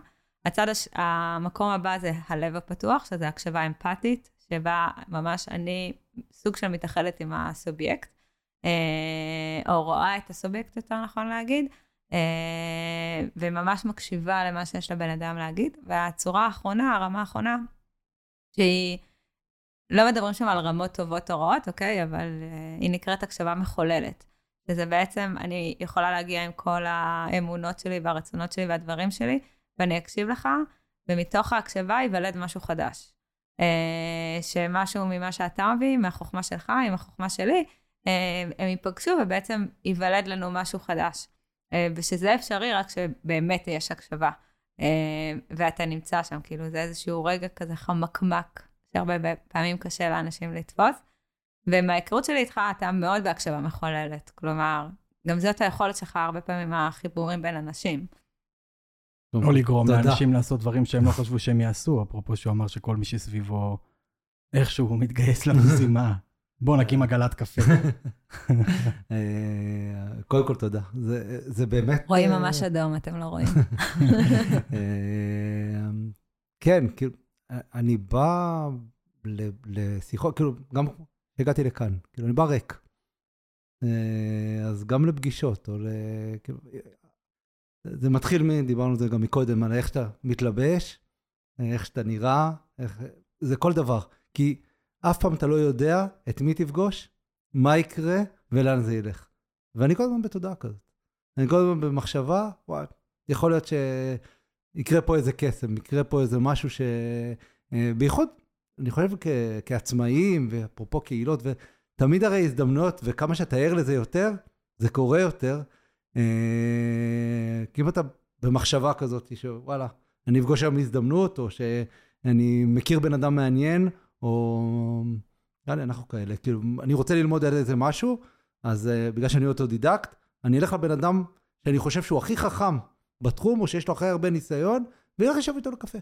המקום הבא זה הלב הפתוח, שזה הקשבה אמפתית, שבה ממש אני סוג של מתאחלת עם הסובייקט, או רואה את הסובייקט יותר נכון להגיד, וממש מקשיבה למה שיש לבן אדם להגיד, והצורה האחרונה, הרמה האחרונה, שהיא, לא מדברים שם על רמות טובות או רעות, אוקיי? אבל היא נקראת הקשבה מחוללת. וזה בעצם, אני יכולה להגיע עם כל האמונות שלי והרצונות שלי והדברים שלי, ואני אקשיב לך, ומתוך ההקשבה ייוולד משהו חדש. שמשהו ממה שאתה מביא, מהחוכמה שלך, עם החוכמה שלי, הם ייפגשו ובעצם ייוולד לנו משהו חדש. ושזה אפשרי רק שבאמת יש הקשבה. ואתה נמצא שם, כאילו זה איזשהו רגע כזה חמקמק, שהרבה פעמים קשה לאנשים לתפוס. ומההיכרות שלי איתך, אתה מאוד בהקשבה מחוללת. כלומר, גם זאת היכולת שלך הרבה פעמים החיבורים בין אנשים. לא לגרום לאנשים לעשות דברים שהם לא חשבו שהם יעשו, אפרופו שהוא אמר שכל מי שסביבו איכשהו הוא מתגייס למשימה. בוא נקים עגלת קפה. קודם כל תודה. זה באמת... רואים ממש אדום, אתם לא רואים. כן, כאילו, אני בא לשיחות, כאילו, גם הגעתי לכאן, כאילו, אני בא ריק. אז גם לפגישות, או כאילו... זה מתחיל דיברנו על זה גם מקודם, על איך שאתה מתלבש, איך שאתה נראה, זה כל דבר. כי אף פעם אתה לא יודע את מי תפגוש, מה יקרה ולאן זה ילך. ואני כל הזמן בתודעה כזאת. אני כל הזמן במחשבה, וואי, יכול להיות שיקרה פה איזה קסם, יקרה פה איזה משהו ש... בייחוד, אני חושב כעצמאים, ואפרופו קהילות, ותמיד הרי הזדמנויות, וכמה שאתה ער לזה יותר, זה קורה יותר, כי אם אתה במחשבה כזאת שוואלה, אני אפגוש עם הזדמנות או שאני מכיר בן אדם מעניין או יאללה אנחנו כאלה, כאילו אני רוצה ללמוד על איזה משהו, אז בגלל שאני אוטודידקט, אני אלך לבן אדם שאני חושב שהוא הכי חכם בתחום או שיש לו הכי הרבה ניסיון ואני אלך לשב איתו לקפה,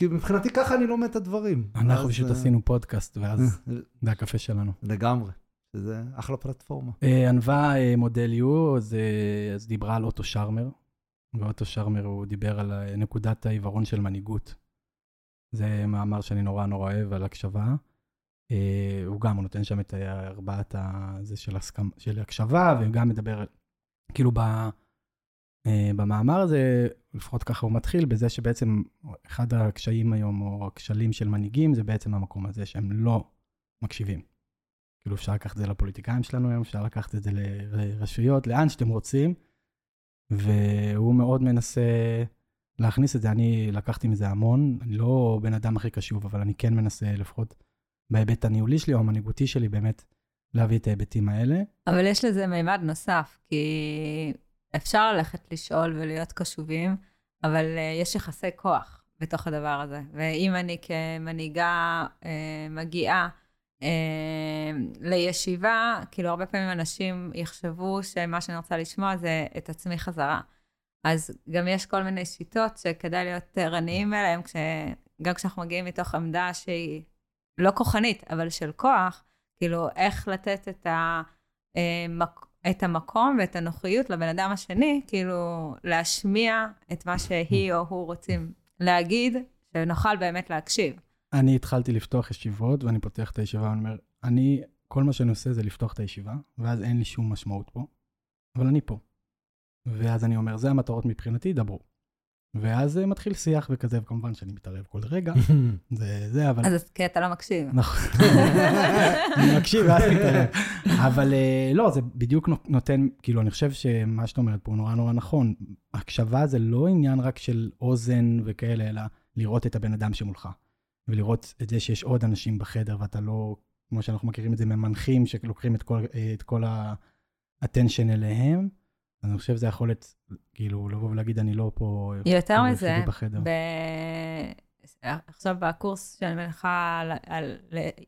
כי מבחינתי ככה אני לומד את הדברים. אנחנו פשוט עשינו פודקאסט ואז זה הקפה שלנו. לגמרי. זה אחלה פלטפורמה. ענבה מודל יו, אז דיברה על אוטו שרמר, ואוטו שרמר הוא דיבר על נקודת העיוורון של מנהיגות. זה מאמר שאני נורא אוהב על הקשבה. הוא גם נותן שם את ארבעת הזה של הקשבה, וגם מדבר, כאילו במאמר הזה, לפחות ככה הוא מתחיל, בזה שבעצם אחד הקשיים היום, או הכשלים של מנהיגים, זה בעצם המקום הזה שהם לא מקשיבים. כאילו אפשר לקחת את זה לפוליטיקאים שלנו היום, אפשר לקחת את זה לרשויות, לאן שאתם רוצים, והוא מאוד מנסה להכניס את זה. אני לקחתי מזה המון, אני לא בן אדם הכי קשוב, אבל אני כן מנסה לפחות בהיבט הניהולי שלי או המנהיגותי שלי באמת להביא את ההיבטים האלה. אבל יש לזה מימד נוסף, כי אפשר ללכת לשאול ולהיות קשובים, אבל יש יחסי כוח בתוך הדבר הזה. ואם אני כמנהיגה מגיעה, לישיבה, כאילו הרבה פעמים אנשים יחשבו שמה שאני רוצה לשמוע זה את עצמי חזרה. אז גם יש כל מיני שיטות שכדאי להיות רניים אליהם, גם כשאנחנו מגיעים מתוך עמדה שהיא לא כוחנית, אבל של כוח, כאילו איך לתת את המקום ואת הנוחיות לבן אדם השני, כאילו להשמיע את מה שהיא או הוא רוצים להגיד, שנוכל באמת להקשיב. אני התחלתי לפתוח ישיבות, ואני פותח את הישיבה, ואני אומר, כל מה שאני עושה זה לפתוח את הישיבה, ואז אין לי שום משמעות פה, אבל אני פה. ואז אני אומר, זה המטרות מבחינתי, דברו. ואז מתחיל שיח וכזה, וכמובן שאני מתערב כל רגע. זה, אבל... אז כי אתה לא מקשיב. נכון. אני מקשיב, ואז מתערב. אבל לא, זה בדיוק נותן, כאילו, אני חושב שמה שאת אומרת פה נורא נורא נכון. הקשבה זה לא עניין רק של אוזן וכאלה, אלא לראות את הבן אדם שמולך. ולראות את זה שיש עוד אנשים בחדר, ואתה לא, כמו שאנחנו מכירים את זה, ממנחים שלוקחים את כל האטנשן אליהם. אני חושב שזה יכולת, כאילו, לבוא ולהגיד, אני לא פה... יותר מזה, עכשיו בקורס שאני מנחה על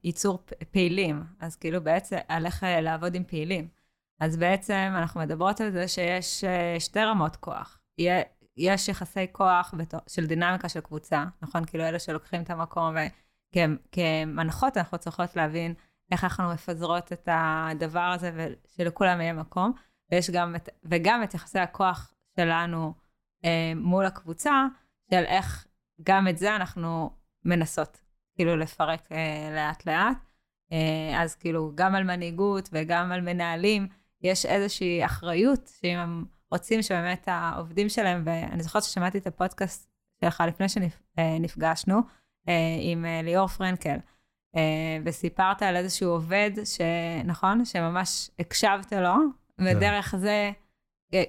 ייצור פעילים, אז כאילו בעצם, עליך לעבוד עם פעילים. אז בעצם אנחנו מדברות על זה שיש שתי רמות כוח. יש יחסי כוח של דינמיקה של קבוצה, נכון? כאילו אלה שלוקחים את המקום, וכמנחות אנחנו צריכות להבין איך אנחנו מפזרות את הדבר הזה, ושלכולם יהיה מקום. ויש גם את, וגם את יחסי הכוח שלנו מול הקבוצה, של איך גם את זה אנחנו מנסות, כאילו לפרק לאט לאט. אז כאילו גם על מנהיגות וגם על מנהלים, יש איזושהי אחריות, שאם הם רוצים שבאמת העובדים שלהם, ואני זוכרת ששמעתי את הפודקאסט שלך לפני שנפגשנו, עם ליאור פרנקל, וסיפרת על איזשהו עובד, שנכון, שממש הקשבת לו, ודרך זה,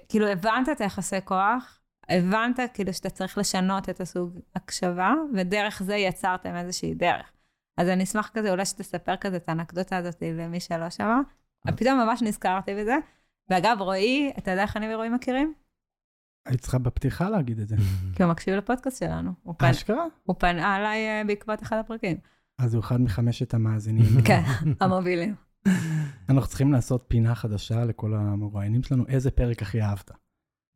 כאילו הבנת את היחסי כוח, הבנת כאילו שאתה צריך לשנות את הסוג הקשבה, ודרך זה יצרתם איזושהי דרך. אז אני אשמח כזה, אולי שתספר כזה את האנקדוטה הזאת למי שלא שמע. פתאום ממש נזכרתי בזה. ואגב, רועי, אתה יודע איך אני ורועי מכירים? היית צריכה בפתיחה להגיד את זה. כי הוא מקשיב לפודקאסט שלנו. אשכרה? הוא פנה עליי בעקבות אחד הפרקים. אז הוא אחד מחמשת המאזינים. כן, המובילים. אנחנו צריכים לעשות פינה חדשה לכל המרואיינים שלנו, איזה פרק הכי אהבת.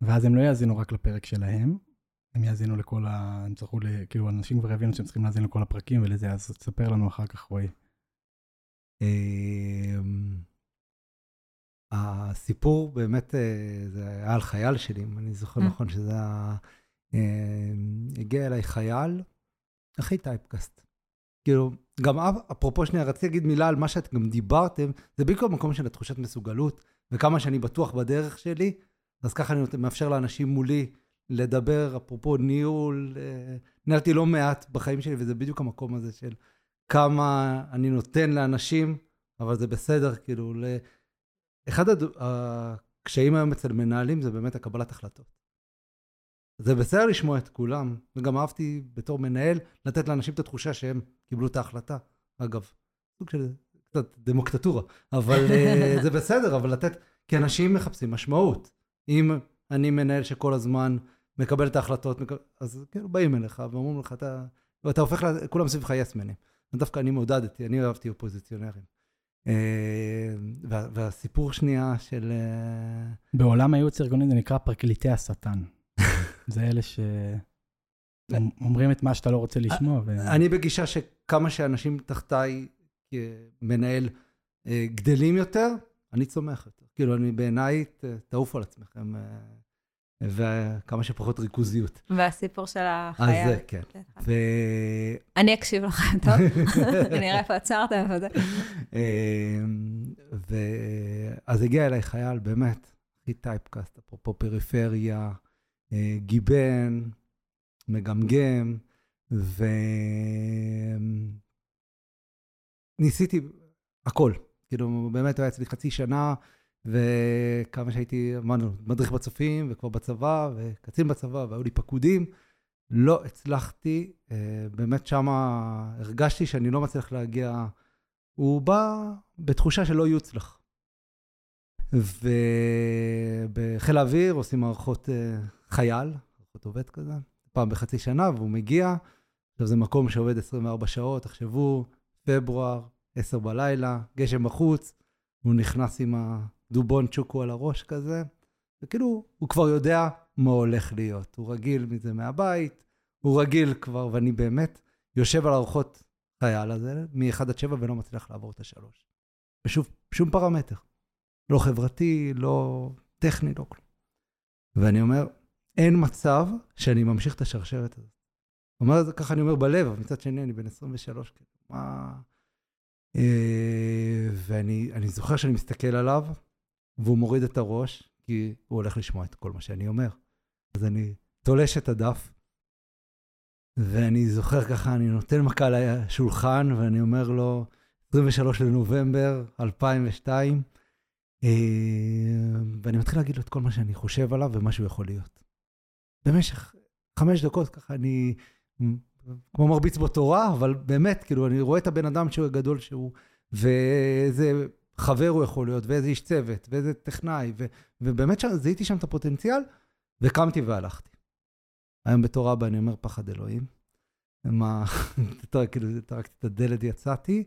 ואז הם לא יאזינו רק לפרק שלהם, הם יאזינו לכל ה... הם צריכו, כאילו, אנשים כבר הבינו שהם צריכים להאזין לכל הפרקים ולזה, אז תספר לנו אחר כך, רועי. הסיפור באמת, זה היה על חייל שלי, אני זוכר נכון שזה הגיע אליי חייל, הכי טייפקאסט. כאילו, גם אפרופו שנייה, רציתי להגיד מילה על מה שאת גם דיברתם, זה בעיקר מקום של התחושת מסוגלות, וכמה שאני בטוח בדרך שלי, אז ככה אני מאפשר לאנשים מולי לדבר, אפרופו ניהול, נהלתי לא מעט בחיים שלי, וזה בדיוק המקום הזה של כמה אני נותן לאנשים, אבל זה בסדר, כאילו, אחד הקשיים היום אצל מנהלים, זה באמת הקבלת החלטות. זה בסדר לשמוע את כולם, וגם אהבתי בתור מנהל לתת לאנשים את התחושה שהם קיבלו את ההחלטה. אגב, סוג של קצת דמוקטטורה, אבל זה בסדר, אבל לתת, כי אנשים מחפשים משמעות. אם אני מנהל שכל הזמן מקבל את ההחלטות, אז כאילו באים אליך ואומרים לך, אתה הופך לכולם סביבך יסמנים. דווקא אני מעודדתי, אני אהבתי אופוזיציונרים. והסיפור שנייה של... בעולם הייעוץ הארגוני זה נקרא פרקליטי השטן. זה אלה שאומרים את מה שאתה לא רוצה לשמוע. אני בגישה שכמה שאנשים תחתיי מנהל גדלים יותר, אני צומח יותר. כאילו, אני בעיניי תעוף על עצמכם, וכמה שפחות ריכוזיות. והסיפור של החייל. אז זה, כן. אני אקשיב לכם טוב. נראה איפה עצרתם. אז הגיע אליי חייל, באמת, הכי טייפקאסט, אפרופו פריפריה, גיבן, מגמגם, וניסיתי הכל. כאילו, באמת היה אצלי חצי שנה, וכמה שהייתי, אמרנו, מדריך בצופים, וכבר בצבא, וקצין בצבא, והיו לי פקודים. לא הצלחתי, באמת שמה הרגשתי שאני לא מצליח להגיע. הוא בא בתחושה שלא יוצלח. ובחיל האוויר עושים מערכות חייל, מערכות עובד כזה, פעם בחצי שנה, והוא מגיע. עכשיו זה מקום שעובד 24 שעות, תחשבו, פברואר, 10 בלילה, גשם בחוץ, הוא נכנס עם הדובון צ'וקו על הראש כזה, וכאילו הוא כבר יודע מה הולך להיות, הוא רגיל מזה מהבית, הוא רגיל כבר, ואני באמת יושב על ארוחות חייל הזה, מ-1 עד 7 ולא מצליח לעבור את ה-3. בשום פרמטר. לא חברתי, לא טכני, לא כלום. ואני אומר, אין מצב שאני ממשיך את השרשרת הזאת. אומר, ככה אני אומר בלב, אבל מצד שני אני בן 23, כאילו, מה... ואני זוכר שאני מסתכל עליו, והוא מוריד את הראש, כי הוא הולך לשמוע את כל מה שאני אומר. אז אני תולש את הדף, ואני זוכר ככה, אני נותן מכה לשולחן, ואני אומר לו, 23 לנובמבר 2002, ואני מתחיל להגיד לו את כל מה שאני חושב עליו, ומה שהוא יכול להיות. במשך 5 דקות, ככה אני, כמו מרביץ בתורה, אבל באמת, כאילו, אני רואה את הבן אדם שהוא הגדול שהוא, ואיזה חבר הוא יכול להיות, ואיזה איש צוות, ואיזה טכנאי, ובאמת זיהיתי שם את הפוטנציאל, וקמתי והלכתי. היום בתור אבא אני אומר פחד אלוהים. מה, כאילו, תרקתי את הדלת, יצאתי,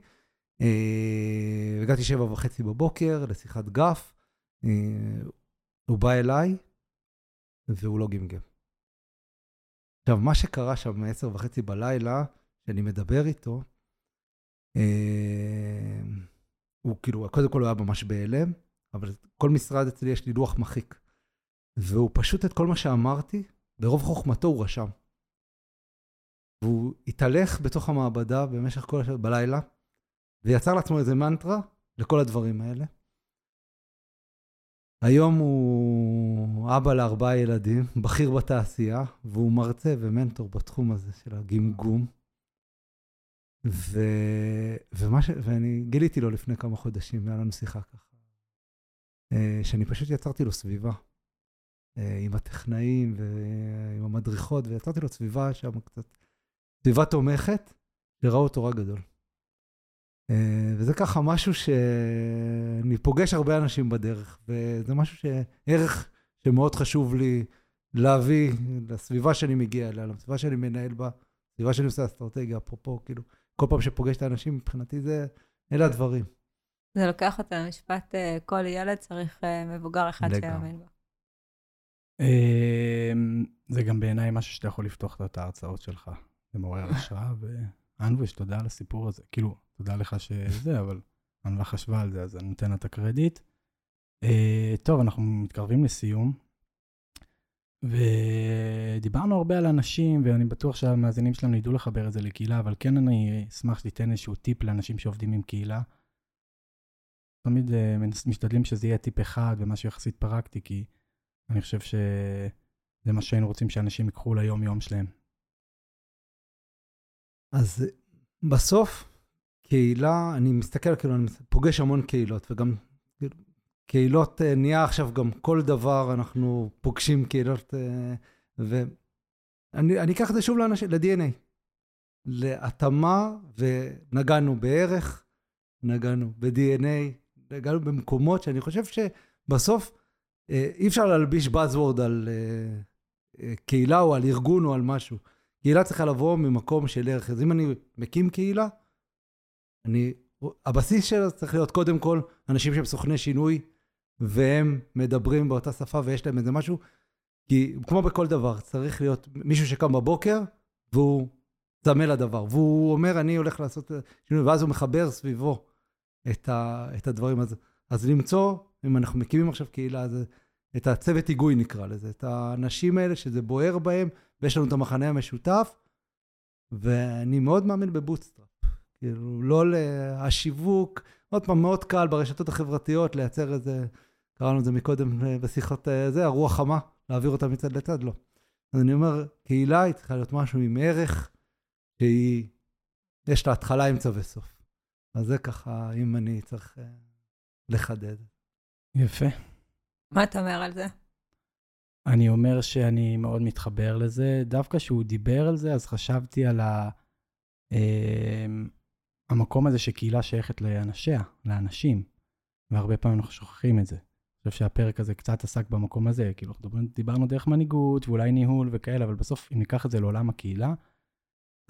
הגעתי 7:30 בבוקר לשיחת גף, הוא בא אליי, והוא לא גמגם. עכשיו, מה שקרה שם 10:30 בלילה, שאני מדבר איתו, הוא כאילו, קודם כל הוא היה ממש בהלם, אבל כל משרד אצלי יש לי לוח מחיק. והוא פשוט את כל מה שאמרתי, ברוב חוכמתו הוא רשם. והוא התהלך בתוך המעבדה במשך כל השעות בלילה, ויצר לעצמו איזה מנטרה לכל הדברים האלה. היום הוא אבא ל4 ילדים, בכיר בתעשייה, והוא מרצה ומנטור בתחום הזה של הגמגום. ואני גיליתי לו לפני כמה חודשים, היה לנו שיחה ככה, שאני פשוט יצרתי לו סביבה, עם הטכנאים ועם המדריכות, ויצרתי לו סביבה שם קצת, סביבה תומכת, שראו תורה גדול. וזה ככה משהו שאני פוגש הרבה אנשים בדרך, וזה משהו שערך שמאוד חשוב לי להביא לסביבה שאני מגיע אליה, לסביבה שאני מנהל בה, סביבה שאני עושה אסטרטגיה, אפרופו, כאילו, כל פעם שפוגש את האנשים, מבחינתי זה, אלה הדברים. זה לוקח אותה משפט, כל ילד צריך מבוגר אחד שיאמין בו. זה גם בעיניי משהו שאתה יכול לפתוח את ההרצאות שלך. זה מעורר השראה, ואנבוש, תודה על הסיפור הזה. כאילו, תודה לך שזה, אבל אני לא חשבה על זה, אז אני נותן את הקרדיט. טוב, אנחנו מתקרבים לסיום, ודיברנו הרבה על אנשים, ואני בטוח שהמאזינים שלנו ידעו לחבר את זה לקהילה, אבל כן אני אשמח שתיתן איזשהו טיפ לאנשים שעובדים עם קהילה. תמיד משתדלים שזה יהיה טיפ אחד, ומשהו יחסית פרקטי, כי אני חושב שזה מה שהיינו רוצים שאנשים יקחו ליום-יום שלהם. אז בסוף, קהילה, אני מסתכל, כאילו, אני פוגש המון קהילות, וגם קהילות נהיה עכשיו גם כל דבר, אנחנו פוגשים קהילות, ואני אקח את זה שוב ל-DNA, להתאמה, ונגענו בערך, נגענו ב-DNA, נגענו במקומות שאני חושב שבסוף, אי אפשר להלביש בזוורד על קהילה או על ארגון או על משהו. קהילה צריכה לבוא ממקום של ערך. אז אם אני מקים קהילה, הבסיס שלה צריך להיות קודם כל אנשים שהם סוכני שינוי, והם מדברים באותה שפה ויש להם איזה משהו, כי כמו בכל דבר, צריך להיות מישהו שקם בבוקר, והוא צמא לדבר, והוא אומר אני הולך לעשות שינוי, ואז הוא מחבר סביבו את הדברים הזה. אז למצוא, אם אנחנו מקימים עכשיו קהילה, זה, את הצוות היגוי נקרא לזה, את האנשים האלה שזה בוער בהם, ויש לנו את המחנה המשותף, ואני מאוד מאמין בבוטסטראפ, כאילו לא להשיווק, עוד פעם מאוד קל ברשתות החברתיות, לייצר איזה, קראנו את זה מקודם בשיחות זה, הרוח חמה, להעביר אותה מצד לצד, לא. אז אני אומר, קהילה היא צריכה להיות משהו עם ערך, שהיא, יש לה התחלה עם צווי סוף. אז זה ככה, אם אני צריך לחדד. יפה. מה אתה אומר על זה? אני אומר שאני מאוד מתחבר לזה. דווקא שהוא דיבר על זה, אז חשבתי על המקום הזה שקהילה שייכת לאנשים, והרבה פעמים אנחנו שוכחים את זה. אני חושב שהפרק הזה קצת עסק במקום הזה, כאילו דיברנו דרך מנהיגות ואולי ניהול וכאלה, אבל בסוף אם ניקח את זה לעולם הקהילה,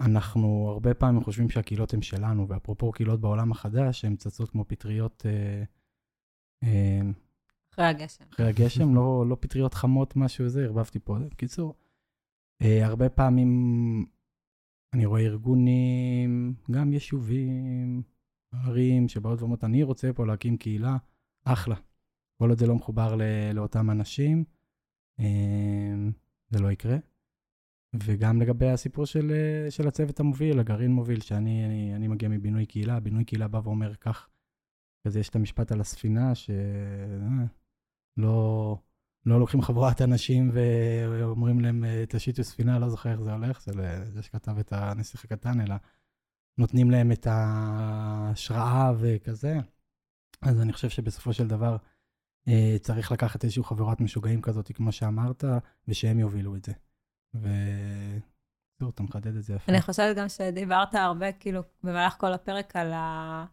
אנחנו הרבה פעמים חושבים שהקהילות הן שלנו, ואפרופו קהילות בעולם החדש, הן צצות כמו פטריות אחרי הגשם. אחרי הגשם, לא פטריות חמות, משהו זה, הרבבתי פה. בקיצור, הרבה פעמים אני רואה ארגונים, גם יישובים, ערים, שבאות ואומרות, אני רוצה פה להקים קהילה, אחלה. כל עוד זה לא מחובר לאותם אנשים, זה לא יקרה. וגם לגבי הסיפור של הצוות המוביל, הגרעין מוביל, שאני מגיע מבינוי קהילה, בינוי קהילה בא ואומר כך, אז יש את המשפט על הספינה, שלא לא לוקחים חברת אנשים ואומרים להם תשיטו ספינה, לא זוכר איך זה הולך, זה שכתב את הנסיך הקטן, אלא נותנים להם את ההשראה וכזה. אז אני חושב שבסופו של דבר צריך לקחת איזשהו חברת משוגעים כזאת, כמו שאמרת, ושהם יובילו את זה. וזהו, אתה מחדד את זה יפה. אני חושבת גם שדיברת הרבה, כאילו, במהלך כל הפרק על ה...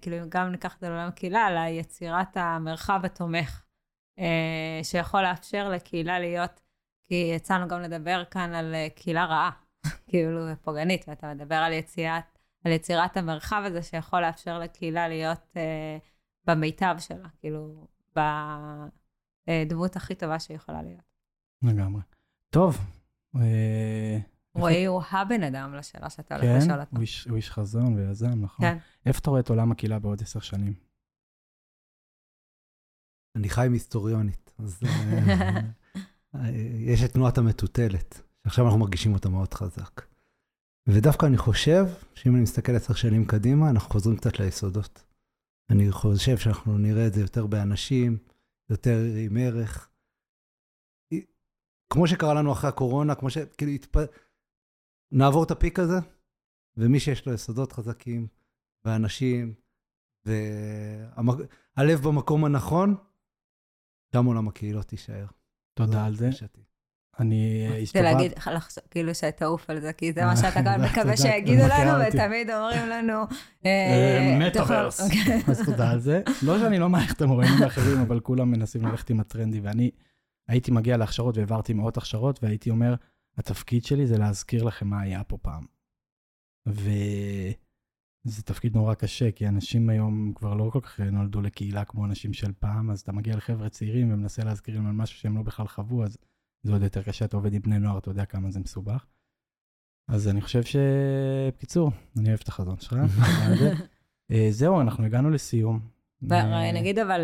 כאילו, גם ניקח את עולם הקהילה, על היצירת המרחב התומך, שיכול לאפשר לקהילה להיות, כי יצאנו גם לדבר כאן על קהילה רעה, כאילו פוגענית, ואתה מדבר על יצירת המרחב הזה, שיכול לאפשר לקהילה להיות במיטב שלה, כאילו, בדמות הכי טובה שיכולה להיות. לגמרי. טוב. רועי הוא הבן אדם לשאלה שאתה הולך לשאול אותה. כן, הוא איש חזון ויזם, נכון. כן. איפה אתה רואה את עולם הקהילה בעוד 10 שנים? אני חי עם היסטוריונית, אז יש את תנועת המטוטלת, שעכשיו אנחנו מרגישים אותה מאוד חזק. ודווקא אני חושב שאם אני מסתכל 10 שנים קדימה, אנחנו חוזרים קצת ליסודות. אני חושב שאנחנו נראה את זה יותר באנשים, יותר עם ערך. כמו שקרה לנו אחרי הקורונה, כמו שכאילו נעבור את הפיק הזה, ומי שיש לו יסודות חזקים, ואנשים, והלב במקום הנכון, גם עולם הקהילות תישאר. תודה על זה. אני אשתובב. זה להגיד, כאילו שתעוף על זה, כי זה מה שאתה גם מקווה שיגידו לנו, ותמיד אומרים לנו... מטאברס. אז תודה על זה. לא שאני לא מערכת המוראים האחרים, אבל כולם מנסים ללכת עם הטרנדי, ואני הייתי מגיע להכשרות, והעברתי מאות הכשרות, והייתי אומר, התפקיד שלי זה להזכיר לכם מה היה פה פעם. וזה תפקיד נורא קשה, כי אנשים היום כבר לא כל כך נולדו לקהילה כמו אנשים של פעם, אז אתה מגיע לחבר'ה צעירים ומנסה להזכיר להם על משהו שהם לא בכלל חוו, אז זה עוד יותר קשה, אתה עובד עם בני נוער, אתה יודע כמה זה מסובך. אז אני חושב שבקיצור, אני אוהב את החזון שלך. זהו, אנחנו הגענו לסיום. נגיד אבל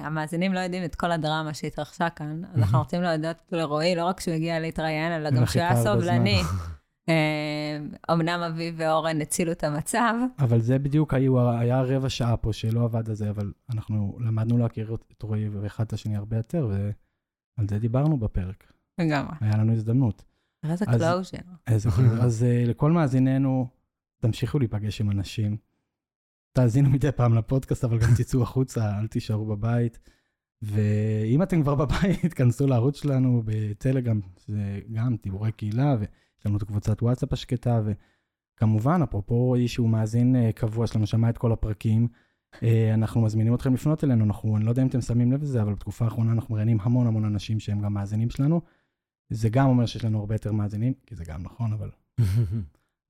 המאזינים לא יודעים את כל הדרמה שהתרחשה כאן, אז אנחנו רוצים להודות לרועי, לא רק שהוא הגיע להתראיין, אלא גם שהוא היה סובלני. אמנם אבי ואורן הצילו את המצב. אבל זה בדיוק, היה רבע שעה פה שלא עבד על זה, אבל אנחנו למדנו להכיר את רועי ואחד את השני הרבה יותר, ועל זה דיברנו בפרק. לגמרי. היה לנו הזדמנות. איזה קלוז'ר. אז לכל מאזיננו, תמשיכו להיפגש עם אנשים, תאזינו מדי פעם לפודקאסט, אבל גם תצאו החוצה, אל תישארו בבית. ואם אתם כבר בבית, כנסו לערוץ שלנו בטלגרם, זה גם דיבורי קהילה, ויש לנו את קבוצת וואטסאפ השקטה, וכמובן, אפרופו אישהו מאזין קבוע, שלנו שמע את כל הפרקים, אנחנו מזמינים אתכם לפנות אלינו, אני לא יודע אם אתם שמים לב לזה, אבל בתקופה האחרונה אנחנו מראיינים המון המון אנשים שהם גם מאזינים שלנו, זה גם אומר שיש לנו הרבה יותר מאזינים, כי זה גם נכון,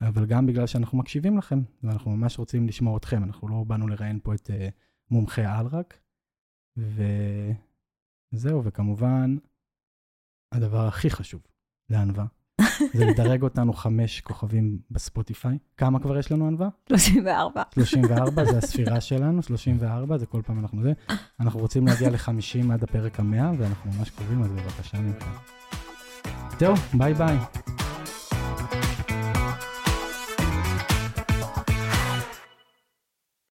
אבל גם בגלל שאנחנו מקשיבים לכם, ואנחנו ממש רוצים לשמוע אתכם, אנחנו לא באנו לראיין פה את מומחי על רק, וזהו, וכמובן, הדבר הכי חשוב לענווה, זה לדרג אותנו 5 כוכבים בספוטיפיי. כמה כבר יש לנו ענווה? 34. 34, זה הספירה שלנו, 34, זה כל פעם אנחנו זה. אנחנו רוצים להגיע ל50 עד הפרק 100, ואנחנו ממש קרובים, אז בבקשה ממך. זהו, ביי ביי.